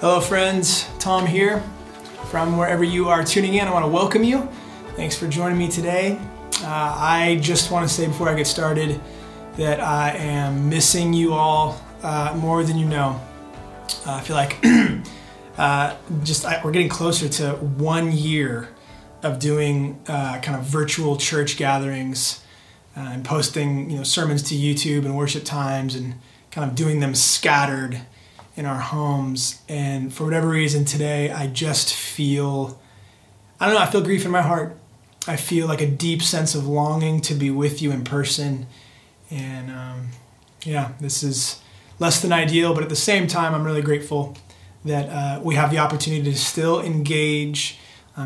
Hello friends, Tom here. From wherever you are tuning in, I want to welcome you. Thanks for joining me today. I just want to say before I get started that I am missing you all more than you know. I feel like we're getting closer to 1 year of doing kind of virtual church gatherings and posting sermons to YouTube and worship times and kind of doing them scattered in our homes. And for whatever reason today, I just feel, I feel grief in my heart. I feel like a deep sense of longing to be with you in person. And yeah, this is less than ideal, but at the same time, I'm really grateful that we have the opportunity to still engage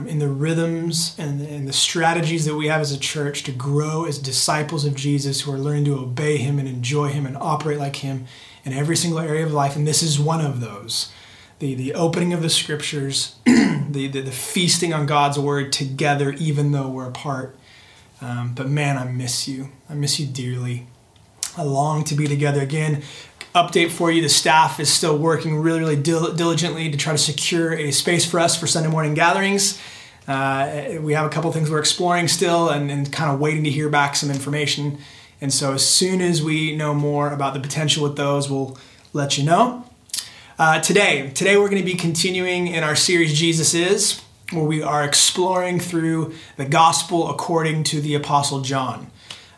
in the rhythms and the strategies that we have as a church to grow as disciples of Jesus who are learning to obey him and enjoy him and operate like him in every single area of life. And this is one of those. The opening of the scriptures, the feasting on God's word together, even though we're apart. But man, I miss you. I miss you dearly. I long to be together again. Update for you, the staff is still working really diligently to try to secure a space for us for Sunday morning gatherings. We have a couple things we're exploring still and kind of waiting to hear back some information. And so as soon as we know more about the potential with those, we'll let you know. Today we're going to be continuing in our series, Jesus Is, where we are exploring through the gospel according to the Apostle John.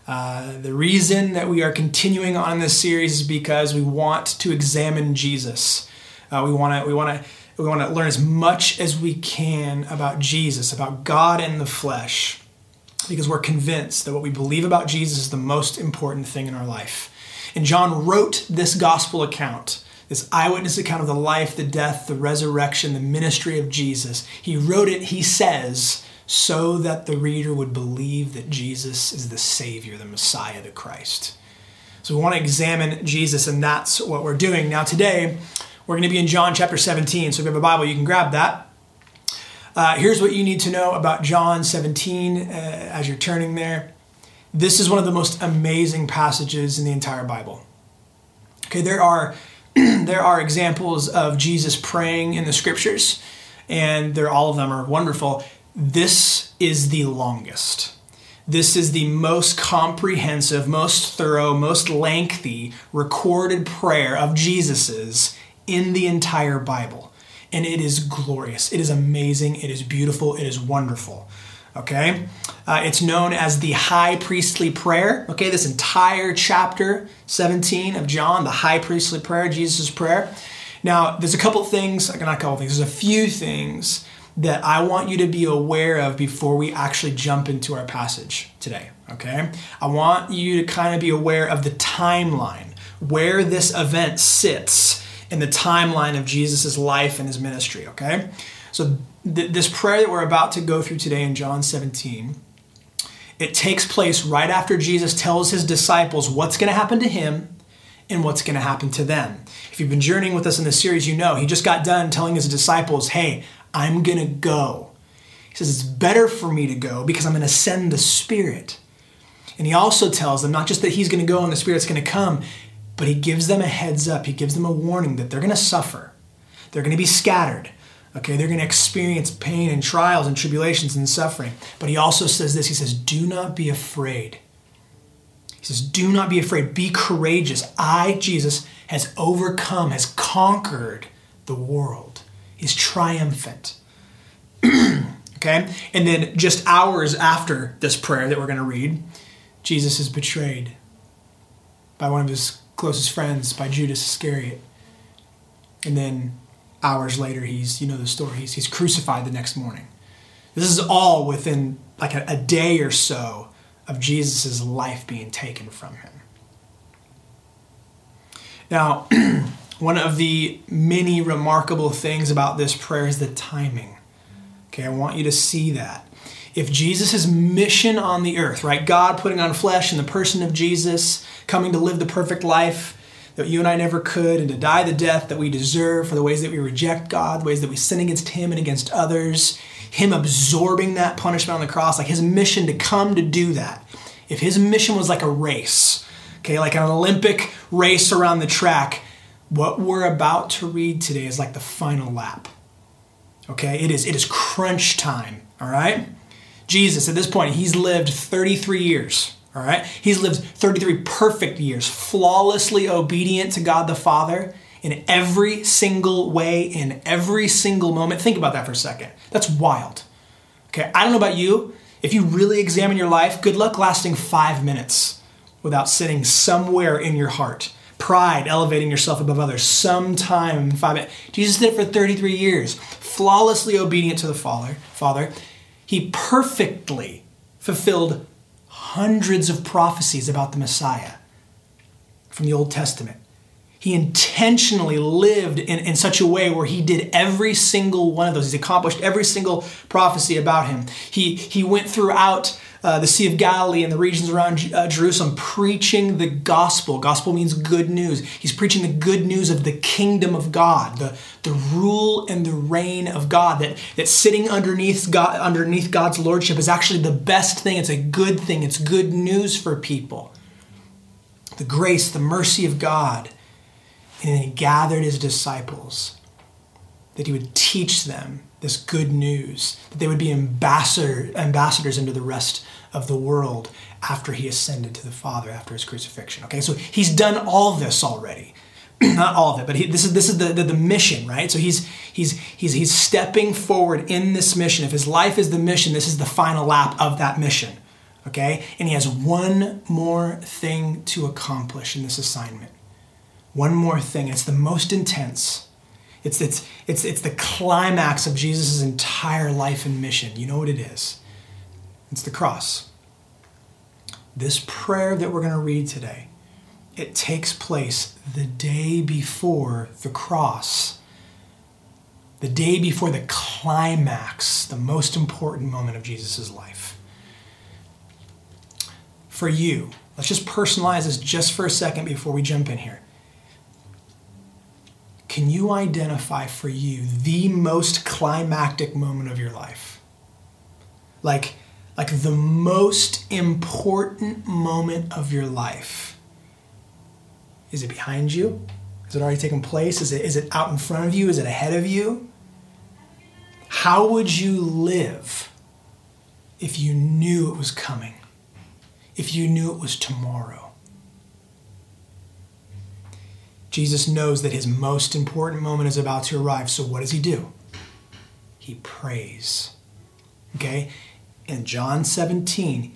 The reason that we are continuing on this series is because we want to examine Jesus. We want to learn as much as we can about Jesus, about God in the flesh, because we're convinced that what we believe about Jesus is the most important thing in our life. And John wrote this gospel account, this eyewitness account of the life, the death, the resurrection, the ministry of Jesus. He wrote it, he says, so that the reader would believe that Jesus is the Savior, the Messiah, the Christ. So we want to examine Jesus, and that's what we're doing. Now today, we're going to be in John chapter 17. So if you have a Bible, you can grab that. Here's what you need to know about John 17 as you're turning there. This is one of the most amazing passages in the entire Bible. Okay, there are examples of Jesus praying in the scriptures, and all of them are wonderful. This is the longest. This is the most comprehensive, most thorough, most lengthy recorded prayer of Jesus's in the entire Bible. And it is glorious. It is amazing. It is beautiful. It is wonderful. Okay? It's known as the high priestly prayer. Okay? This entire chapter 17 of John, the high priestly prayer, Jesus' prayer. Now, there's a few things that I want you to be aware of before we actually jump into our passage today, okay? I want you to kind of be aware of the timeline, where this event sits in the timeline of Jesus' life and his ministry, okay? So this prayer that we're about to go through today in John 17, it takes place right after Jesus tells his disciples what's going to happen to him and what's going to happen to them. If you've been journeying with us in this series, you know he just got done telling his disciples, hey, I'm going to go. He says, it's better for me to go because I'm going to send the Spirit. And he also tells them not just that he's going to go and the Spirit's going to come, but he gives them a heads up. He gives them a warning that they're going to suffer. They're going to be scattered. Okay, they're going to experience pain and trials and tribulations and suffering. But he also says this. He says, do not be afraid. He says, do not be afraid. Be courageous. I, Jesus, has overcome, has conquered the world. He's triumphant, okay? And then just hours after this prayer that we're going to read, Jesus is betrayed by one of his closest friends, by Judas Iscariot. And then hours later, he's crucified the next morning. This is all within like a day or so of Jesus' life being taken from him. Now, one of the many remarkable things about this prayer is the timing. Okay, I want you to see that. If Jesus' mission on the earth, right, God putting on flesh in the person of Jesus, coming to live the perfect life that you and I never could, and to die the death that we deserve for the ways that we reject God, the ways that we sin against him and against others, him absorbing that punishment on the cross, like his mission to come to do that. If his mission was like a race, okay, like an Olympic race around the track, What we're about to read today is like the final lap. Okay, it is crunch time, all right? Jesus, at this point, he's lived 33 years, all right? He's lived 33 perfect years, flawlessly obedient to God the Father in every single way, in every single moment. Think about that for a second. That's wild, okay? I don't know about you. If you really examine your life, good luck lasting 5 minutes without sitting somewhere in your heart. Pride, elevating yourself above others, sometime in 5 minutes. Jesus did it for 33 years, flawlessly obedient to the Father. He perfectly fulfilled hundreds of prophecies about the Messiah from the Old Testament. He intentionally lived in such a way where he did every single one of those. He's accomplished every single prophecy about him. He went throughout the Sea of Galilee and the regions around Jerusalem, preaching the gospel. Gospel means good news. He's preaching the good news of the kingdom of God, the rule and the reign of God, that sitting underneath God's lordship is actually the best thing. It's a good thing. It's good news for people. The grace, the mercy of God. And then he gathered his disciples, that he would teach them this good news, that they would be ambassadors into the rest of the world after he ascended to the Father, after his crucifixion. Okay, so he's done all this already. Not all of it, but this is the mission, right? So he's stepping forward in this mission. If his life is the mission, this is the final lap of that mission, okay? And he has one more thing to accomplish in this assignment. One more thing. It's the most intense. It's the climax of Jesus' entire life and mission. You know what it is. It's the cross. This prayer that we're going to read today, it takes place the day before the cross, the day before the climax, the most important moment of Jesus' life. For you, let's just personalize this just for a second before we jump in here. Can you identify for you the most climactic moment of your life? Like the most important moment of your life. Is it behind you? Is it already taken place? Is it out in front of you? Is it ahead of you? How would you live if you knew it was coming? If you knew it was tomorrow? Jesus knows that his most important moment is about to arrive. So what does he do? He prays. Okay? In John 17,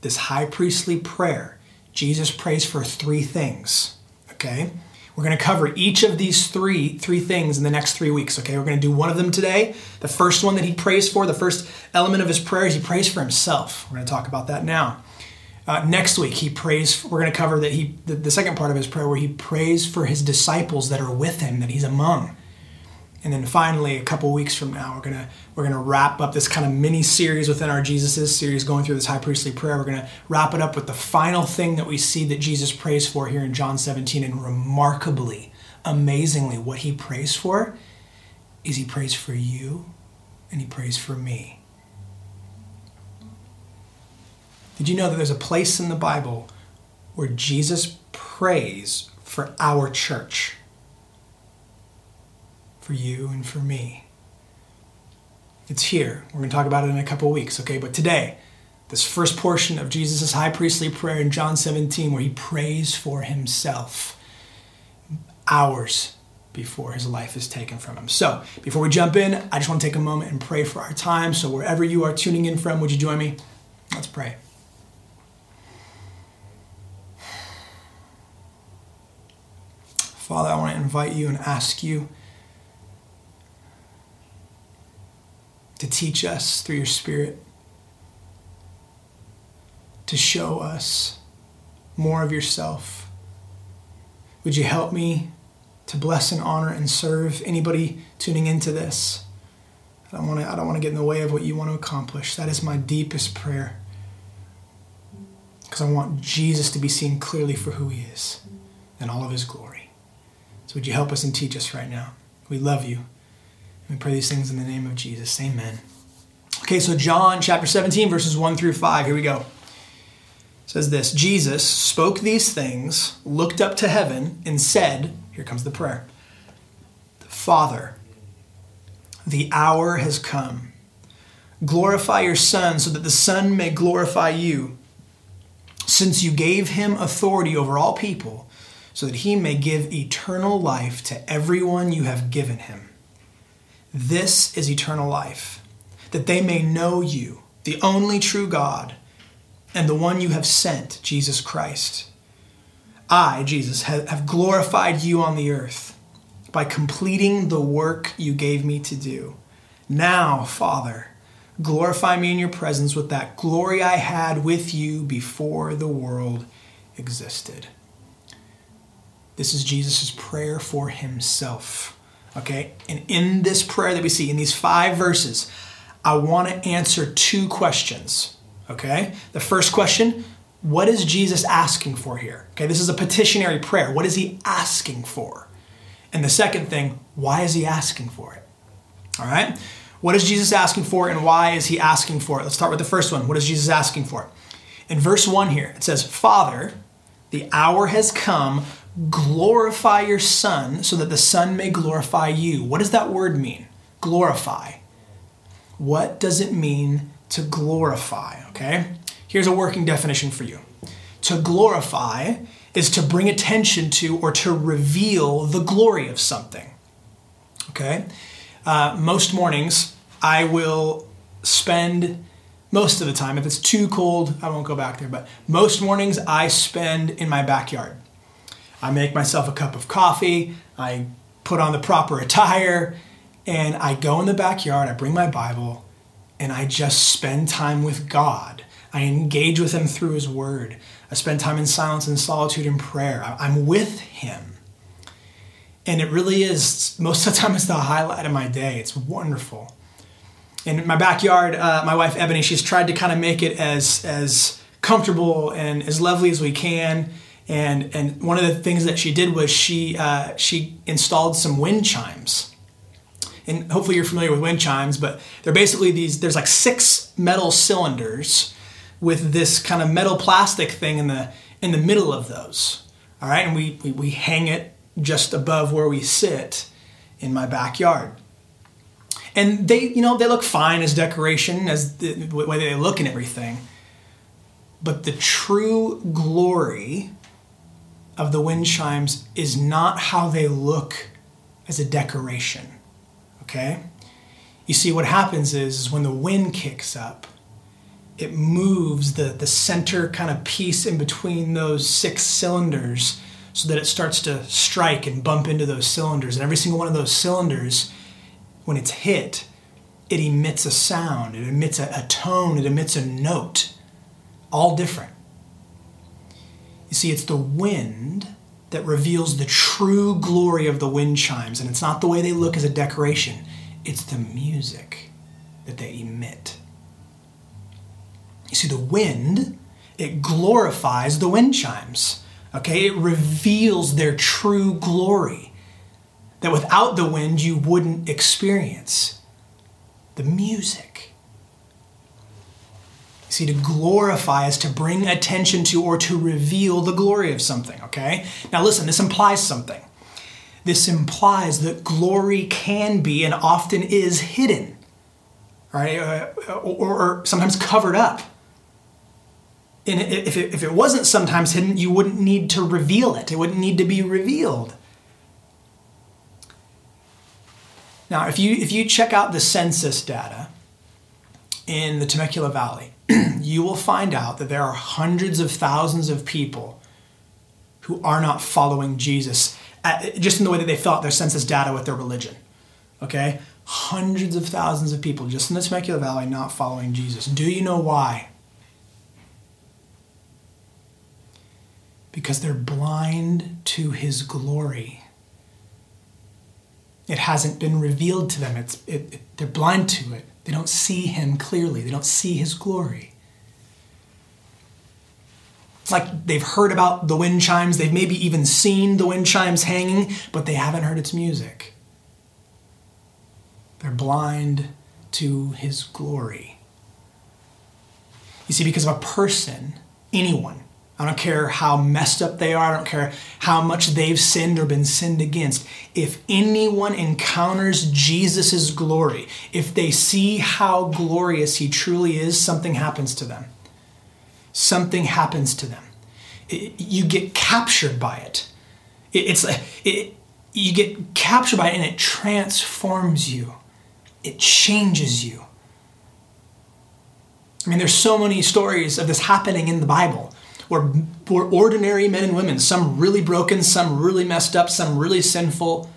this high priestly prayer, Jesus prays for 3 things. Okay? We're going to cover each of these three things in the next 3 weeks. Okay? We're going to do one of them today. The first one that he prays for, the first element of his prayer is he prays for himself. We're going to talk about that now. Next week, he prays. We're going to cover that the second part of his prayer where he prays for his disciples that are with him, that he's among. And then finally, a couple weeks from now, we're gonna wrap up this kind of mini series within our Jesus' series, going through this high priestly prayer. We're gonna wrap it up with the final thing that we see that Jesus prays for here in John 17. And remarkably, amazingly, what he prays for is he prays for you and he prays for me. Did you know that there's a place in the Bible where Jesus prays for our church? For you and for me. It's here. We're going to talk about it in a couple weeks, okay? But today, this first portion of Jesus' high priestly prayer in John 17, where he prays for himself hours before his life is taken from him. So, before we jump in, I just want to take a moment and pray for our time. So wherever you are tuning in from, would you join me? Let's pray. Father, I want to invite you and ask you to teach us through your Spirit, to show us more of yourself. Would you help me to bless and honor and serve anybody tuning into this? I don't want to get in the way of what you want to accomplish. That is my deepest prayer, because I want Jesus to be seen clearly for who he is and all of his glory. So would you help us and teach us right now? We love you. And we pray these things in the name of Jesus. Amen. Okay, so John chapter 17, verses 1-5. Here we go. It says this, Jesus spoke these things, looked up to heaven, and said, Here comes the prayer. Father, the hour has come. Glorify your Son so that the Son may glorify you, since you gave him authority over all people, so that he may give eternal life to everyone you have given him. This is eternal life, that they may know you, the only true God, and the one you have sent, Jesus Christ. I, Jesus, have glorified you on the earth by completing the work you gave me to do. Now, Father, glorify me in your presence with that glory I had with you before the world existed. This is Jesus' prayer for himself, okay? And in this prayer that we see, in these 5 verses, I want to answer 2 questions, okay? The first question, what is Jesus asking for here? Okay, this is a petitionary prayer. What is he asking for? And the second thing, why is he asking for it? All right? What is Jesus asking for and why is he asking for it? Let's start with the first one. What is Jesus asking for? In verse 1 here, it says, Father, the hour has come. Glorify your Son so that the Son may glorify you. What does that word mean? Glorify. What does it mean to glorify? Okay, here's a working definition for you. To glorify is to bring attention to or to reveal the glory of something. Okay. Most mornings, I will spend, most of the time, if it's too cold, I won't go back there, but most mornings I spend in my backyard. I make myself a cup of coffee, I put on the proper attire, and I go in the backyard, I bring my Bible, and I just spend time with God. I engage with him through his word. I spend time in silence and solitude and prayer. I'm with him. And it really is, most of the time, it's the highlight of my day. It's wonderful. And in my backyard, my wife, Ebony, she's tried to kind of make it as comfortable and as lovely as we can. And one of the things that she did was she installed some wind chimes. And hopefully you're familiar with wind chimes, but they're basically these, there's like 6 metal cylinders with this kind of metal plastic thing in the middle of those. All right, and we hang it just above where we sit in my backyard. And they, you know, they look fine as decoration, as the way they look and everything. But the true glory of the wind chimes is not how they look as a decoration, okay? You see, what happens is when the wind kicks up, it moves the center kind of piece in between those 6 cylinders so that it starts to strike and bump into those cylinders. And every single one of those cylinders, when it's hit, it emits a sound, it emits a tone, it emits a note, all different. You see, it's the wind that reveals the true glory of the wind chimes, and it's not the way they look as a decoration, it's the music that they emit. You see, the wind, it glorifies the wind chimes. Okay, it reveals their true glory that without the wind you wouldn't experience. The music. See, to glorify is to bring attention to or to reveal the glory of something, okay? Now listen, this implies something. This implies that glory can be and often is hidden, right? Or sometimes covered up. And if it wasn't sometimes hidden, you wouldn't need to reveal it. It wouldn't need to be revealed. Now, if you check out the census data in the Temecula Valley, you will find out that there are hundreds of thousands of people who are not following Jesus, just in the way that they fill out their census data with their religion, okay? Hundreds of thousands of people just in the Temecula Valley not following Jesus. Do you know why? Because they're blind to his glory. It hasn't been revealed to them. They're blind to it. They don't see him clearly. They don't see his glory. It's like they've heard about the wind chimes. They've maybe even seen the wind chimes hanging, but they haven't heard its music. They're blind to his glory. You see, because of a person, anyone, I don't care how messed up they are. I don't care how much they've sinned or been sinned against. If anyone encounters Jesus' glory, if they see how glorious he truly is, something happens to them. Something happens to them. You get captured by it. You get captured by it and it transforms you. It changes you. I mean, there's so many stories of this happening in the Bible, where ordinary men and women, some really broken, some really messed up, some really sinful,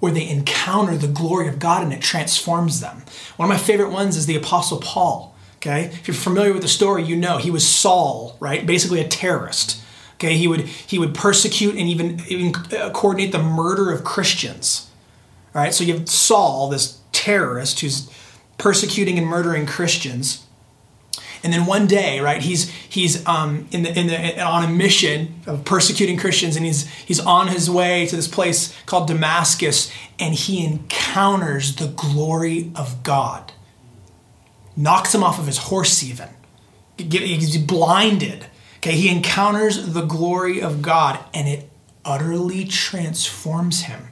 where they encounter the glory of God and it transforms them. One of my favorite ones is the Apostle Paul, okay? If you're familiar with the story, you know he was Saul, right? Basically a terrorist, okay? He would persecute and even coordinate the murder of Christians, all right? So you have Saul, this terrorist who's persecuting and murdering Christians. And then one day, right, he's on a mission of persecuting Christians, and he's on his way to this place called Damascus, and he encounters the glory of God. Knocks him off of his horse even. He's blinded. Okay, he encounters the glory of God, and it utterly transforms him.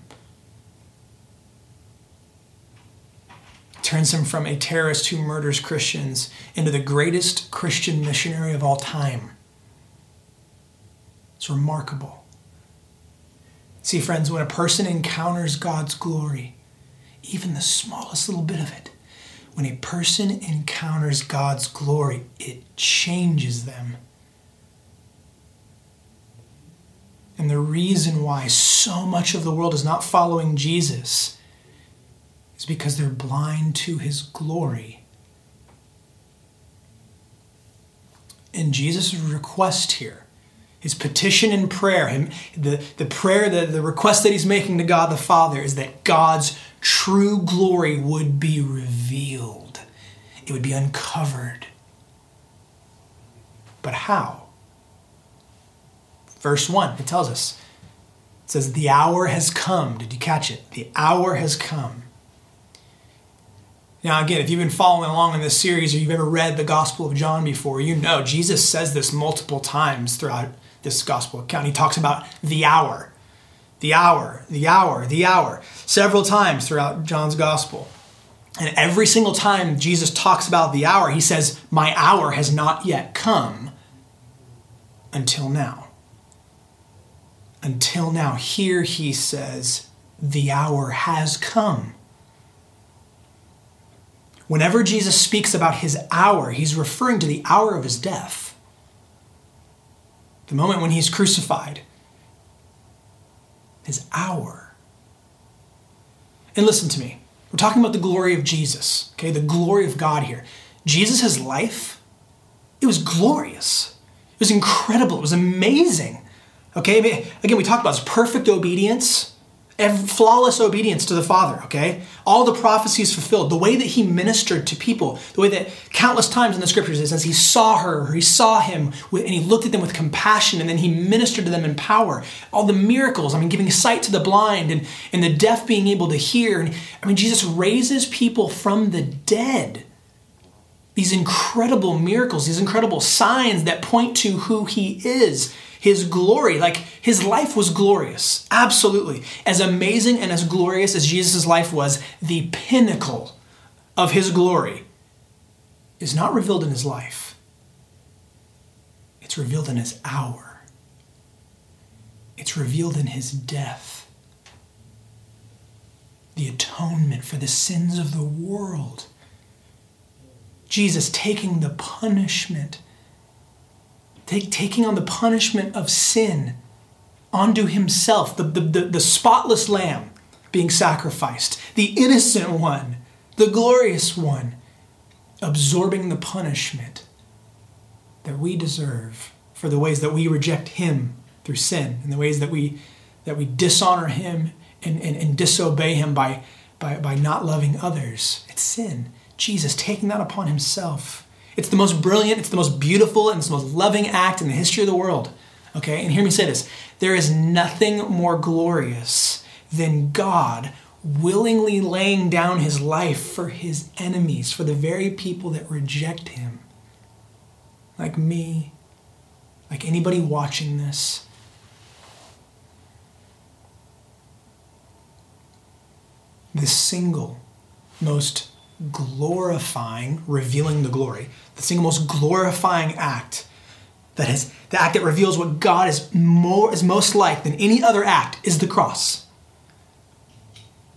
Turns him from a terrorist who murders Christians into the greatest Christian missionary of all time. It's remarkable. See, friends, when a person encounters God's glory, even the smallest little bit of it, when a person encounters God's glory, it changes them. And the reason why so much of the world is not following Jesus is because they're blind to his glory. And Jesus' request here, his petition and prayer, the request that he's making to God the Father is that God's true glory would be revealed. It would be uncovered. But how? Verse 1, it tells us. It says, the hour has come. Did you catch it? The hour has come. Now, again, if you've been following along in this series or you've ever read the Gospel of John before, you know Jesus says this multiple times throughout this Gospel account. He talks about the hour, the hour, the hour, the hour, several times throughout John's Gospel. And every single time Jesus talks about the hour, he says, my hour has not yet come until now. Until now. Here he says, the hour has come. Whenever Jesus speaks about his hour, he's referring to the hour of his death. The moment when he's crucified. His hour. And listen to me. We're talking about the glory of Jesus, okay? The glory of God here. Jesus' life, it was glorious. It was incredible. It was amazing, okay? Again, we talked about his perfect obedience. Flawless obedience to the Father, okay? All the prophecies fulfilled, the way that he ministered to people, the way that countless times in the scriptures it says he saw her, or he saw him, and he looked at them with compassion, and then he ministered to them in power. All the miracles, I mean, giving sight to the blind, and the deaf being able to hear. And, I mean, Jesus raises people from the dead. These incredible miracles, these incredible signs that point to who he is. His glory, like his life was glorious, absolutely. As amazing and as glorious as Jesus' life was, the pinnacle of his glory is not revealed in his life. It's revealed in his hour. It's revealed in his death. The atonement for the sins of the world. Jesus taking the punishment taking on the punishment of sin onto himself, the spotless lamb being sacrificed, the innocent one, the glorious one, absorbing the punishment that we deserve for the ways that we reject him through sin and the ways that we dishonor him and disobey him by not loving others. It's sin. Jesus taking that upon himself. It's the most brilliant, it's the most beautiful, and it's the most loving act in the history of the world. Okay? And hear me say this. There is nothing more glorious than God willingly laying down his life for his enemies, for the very people that reject him. Like me, like anybody watching this. The single most glorifying, revealing the glory, the single most glorifying act that has, the act that reveals what God is most like than any other act is the cross.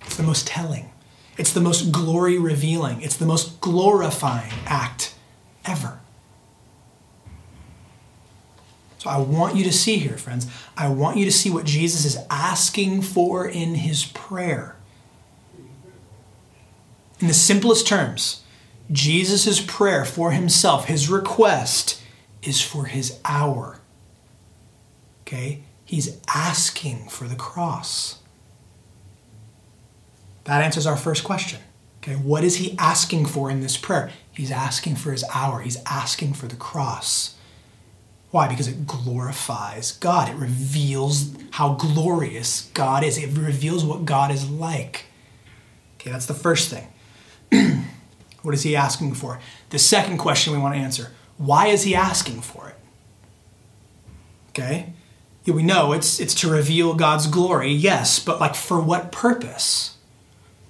It's the most telling. It's the most glory revealing. It's the most glorifying act ever. So I want you to see here, friends, I want you to see what Jesus is asking for in his prayer. In the simplest terms, Jesus' prayer for himself, his request, is for his hour. Okay? He's asking for the cross. That answers our first question. Okay, what is he asking for in this prayer? He's asking for his hour. He's asking for the cross. Why? Because it glorifies God. It reveals how glorious God is. It reveals what God is like. Okay, that's the first thing. What is he asking for? The second question we want to answer, why is he asking for it? Okay? Yeah, we know it's to reveal God's glory, yes, but like for what purpose?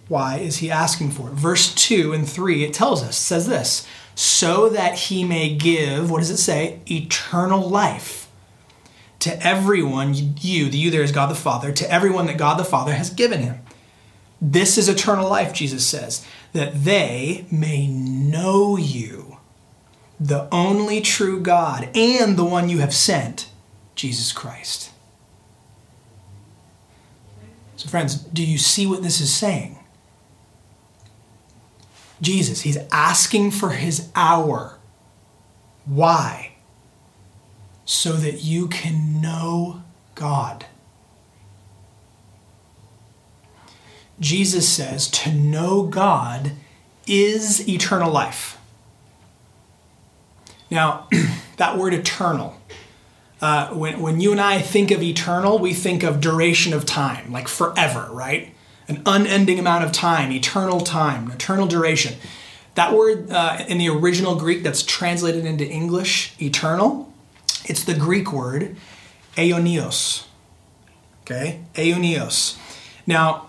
Why is he asking for it? Verse 2 and 3, it tells us, says this, so that he may give, what does it say? Eternal life to everyone, the you there is God the Father, to everyone that God the Father has given him. This is eternal life, Jesus says, that they may know you, the only true God, and the one you have sent, Jesus Christ. So friends, do you see what this is saying? Jesus, he's asking for his hour. Why? So that you can know God. Jesus says to know God is eternal life. Now, that word eternal, when you and I think of eternal, we think of duration of time, like forever, right? An unending amount of time, eternal duration. That word in the original Greek that's translated into English, eternal, it's the Greek word aeonios, okay? Aeonios. Now,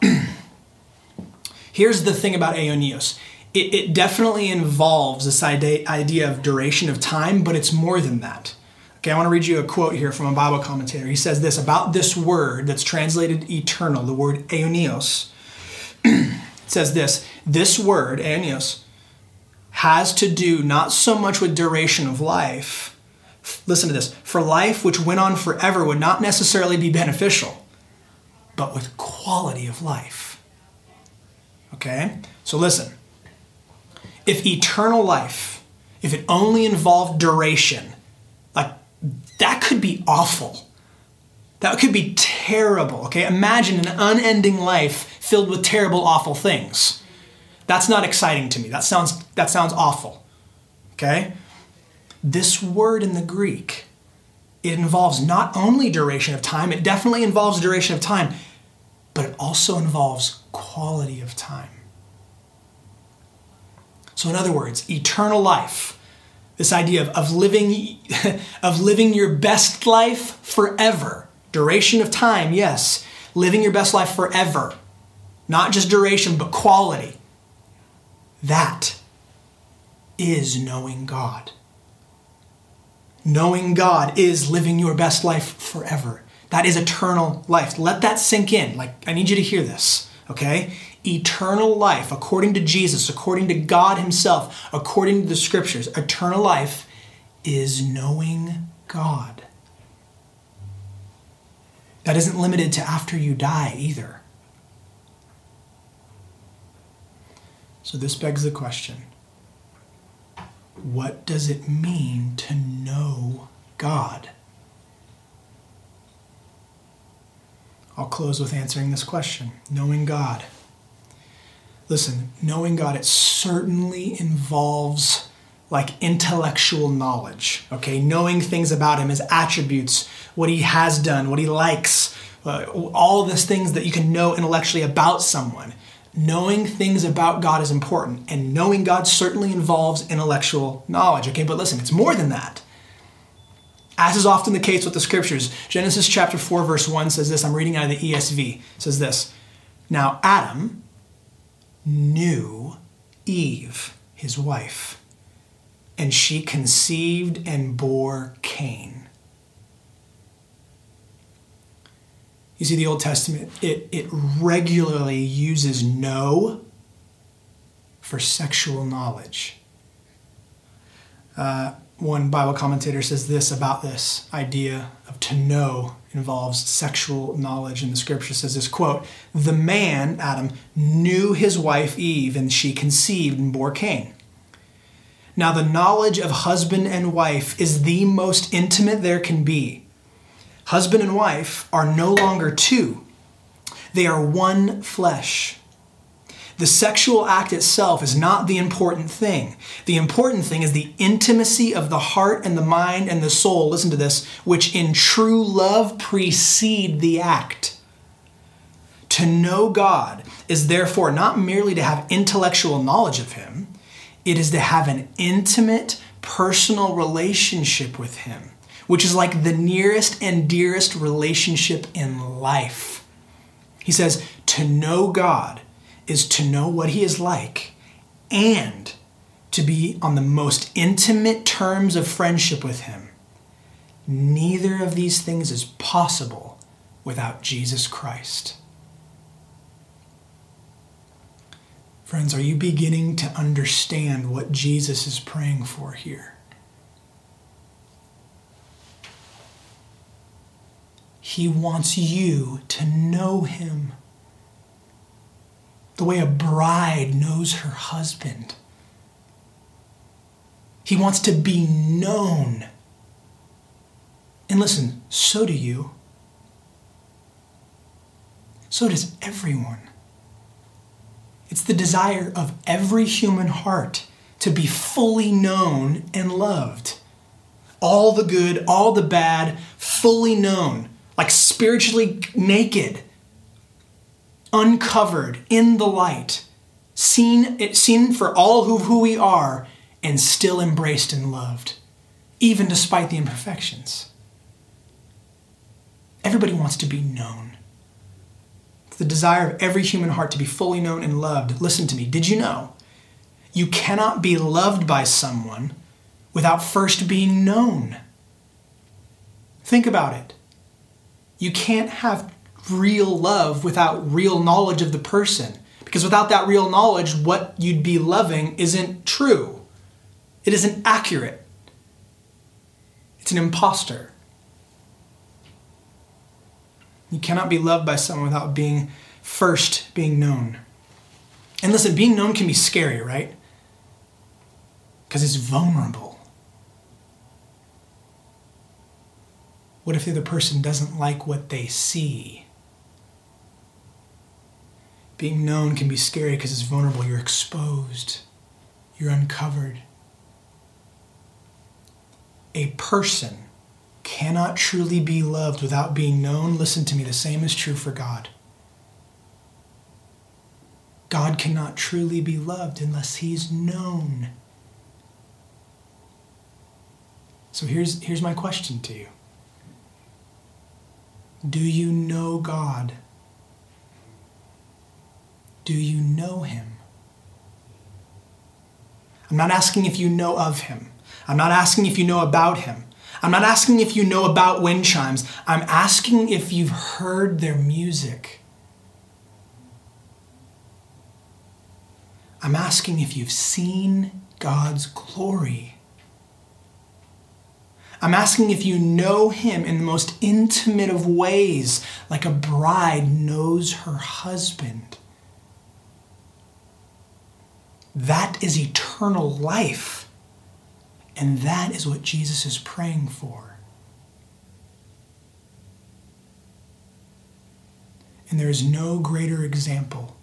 here's the thing about aeonios. It definitely involves this idea of duration of time, but it's more than that. Okay, I want to read you a quote here from a Bible commentator. He says this about this word that's translated eternal, the word aeonios. It says this, this word, aeonios, has to do not so much with duration of life. Listen to this. For life which went on forever would not necessarily be beneficial, but with quality of life. Okay? So listen, if eternal life, if it only involved duration, like that could be awful. That could be terrible, okay? Imagine an unending life filled with terrible, awful things. That's not exciting to me. That sounds awful, okay? This word in the Greek, it involves not only duration of time, it definitely involves duration of time, but it also involves quality of time. So in other words, eternal life, this idea of living your best life forever. Duration of time, yes. Living your best life forever. Not just duration, but quality. That is knowing God. Knowing God is living your best life forever. That is eternal life. Let that sink in. Like, I need you to hear this, okay? Eternal life, according to Jesus, according to God himself, according to the scriptures, eternal life is knowing God. That isn't limited to after you die either. So this begs the question, what does it mean to know God? I'll close with answering this question, knowing God. Listen, knowing God, it certainly involves like intellectual knowledge, okay? Knowing things about him, his attributes, what he has done, what he likes, all these things that you can know intellectually about someone. Knowing things about God is important, and knowing God certainly involves intellectual knowledge, okay? But listen, it's more than that. As is often the case with the scriptures, Genesis chapter 4, verse 1 says this. I'm reading out of the ESV. It says this. Now Adam knew Eve, his wife, and she conceived and bore Cain. You see, the Old Testament, it regularly uses know for sexual knowledge. One Bible commentator says this about this idea of to know involves sexual knowledge, and the scripture says this, quote, the man, Adam, knew his wife Eve, and she conceived and bore Cain. Now the knowledge of husband and wife is the most intimate there can be. Husband and wife are no longer two. They are one flesh. The sexual act itself is not the important thing. The important thing is the intimacy of the heart and the mind and the soul, listen to this, which in true love precede the act. To know God is therefore not merely to have intellectual knowledge of Him, it is to have an intimate, personal relationship with Him, which is like the nearest and dearest relationship in life. He says, to know God is to know what He is like and to be on the most intimate terms of friendship with Him. Neither of these things is possible without Jesus Christ. Friends, are you beginning to understand what Jesus is praying for here? He wants you to know Him the way a bride knows her husband. He wants to be known. And listen, so do you. So does everyone. It's the desire of every human heart to be fully known and loved. All the good, all the bad, fully known, like spiritually naked, uncovered in the light, seen for all who we are, and still embraced and loved, even despite the imperfections. Everybody wants to be known. It's the desire of every human heart to be fully known and loved. Listen to me. Did you know you cannot be loved by someone without first being known? Think about it. You can't have real love without real knowledge of the person. Because without that real knowledge, what you'd be loving isn't true. It isn't accurate. It's an imposter. You cannot be loved by someone without being known. And listen, being known can be scary, right? Because it's vulnerable. What if the other person doesn't like what they see? Being known can be scary because it's vulnerable. You're exposed. You're uncovered. A person cannot truly be loved without being known. Listen to me, the same is true for God. God cannot truly be loved unless He's known. So here's my question to you. Do you know God? Do you know Him? I'm not asking if you know of Him. I'm not asking if you know about Him. I'm not asking if you know about wind chimes. I'm asking if you've heard their music. I'm asking if you've seen God's glory. I'm asking if you know Him in the most intimate of ways, like a bride knows her husband. That is eternal life. And that is what Jesus is praying for. And there is no greater example.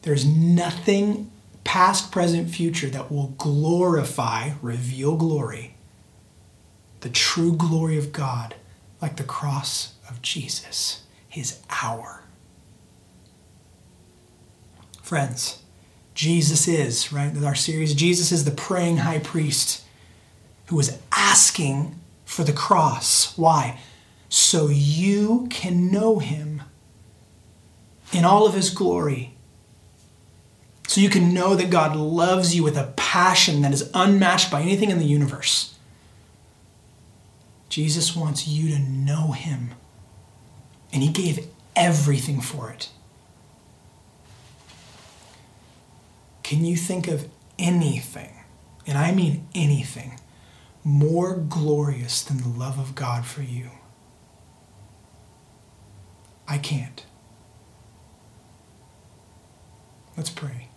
There is nothing past, present, future that will reveal glory, the true glory of God, like the cross of Jesus, His hour. Friends, Jesus is, right? Our series, Jesus is the praying high priest who is asking for the cross. Why? So you can know him in all of his glory. So you can know that God loves you with a passion that is unmatched by anything in the universe. Jesus wants you to know him, and he gave everything for it. Can you think of anything, and I mean anything, more glorious than the love of God for you? I can't. Let's pray.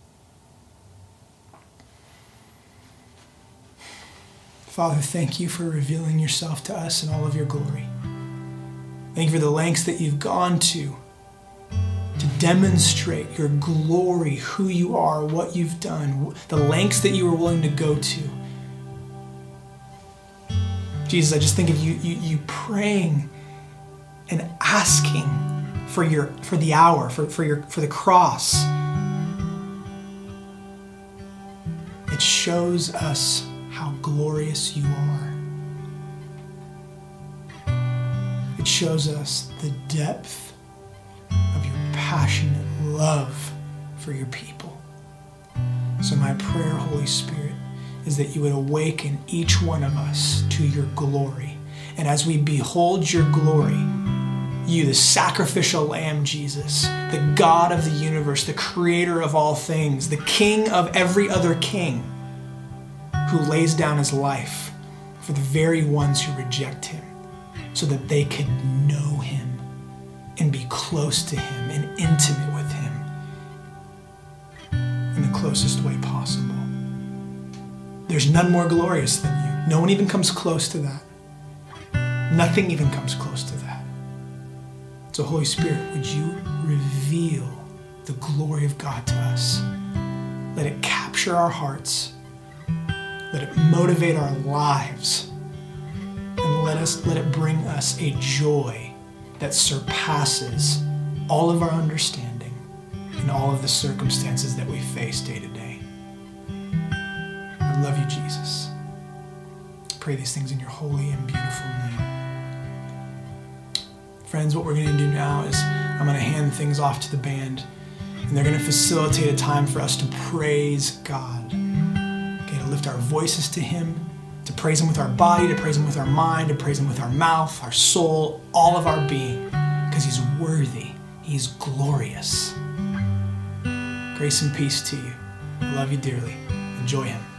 Father, thank you for revealing yourself to us in all of your glory. Thank you for the lengths that you've gone to demonstrate your glory, who you are, what you've done, the lengths that you were willing to go to. Jesus, I just think of you praying and asking for the cross. It shows us how glorious you are. It shows us the depth of your passionate love for your people. So my prayer, Holy Spirit, is that you would awaken each one of us to your glory. And as we behold your glory, you, the sacrificial lamb, Jesus, the God of the universe, the creator of all things, the king of every other king, who lays down his life for the very ones who reject him, so that they could know him and be close to him and intimate with him in the closest way possible. There's none more glorious than you. No one even comes close to that. Nothing even comes close to that. So, Holy Spirit, would you reveal the glory of God to us? Let it capture our hearts. Let it motivate our lives. And let it bring us a joy that surpasses all of our understanding and all of the circumstances that we face day to day. I love you, Jesus. I pray these things in your holy and beautiful name. Friends, what we're going to do now is I'm going to hand things off to the band, and they're going to facilitate a time for us to praise God, okay, to lift our voices to him, to praise him with our body, to praise him with our mind, to praise him with our mouth, our soul, all of our being, because he's worthy, he's glorious. Grace and peace to you. I love you dearly. Enjoy him.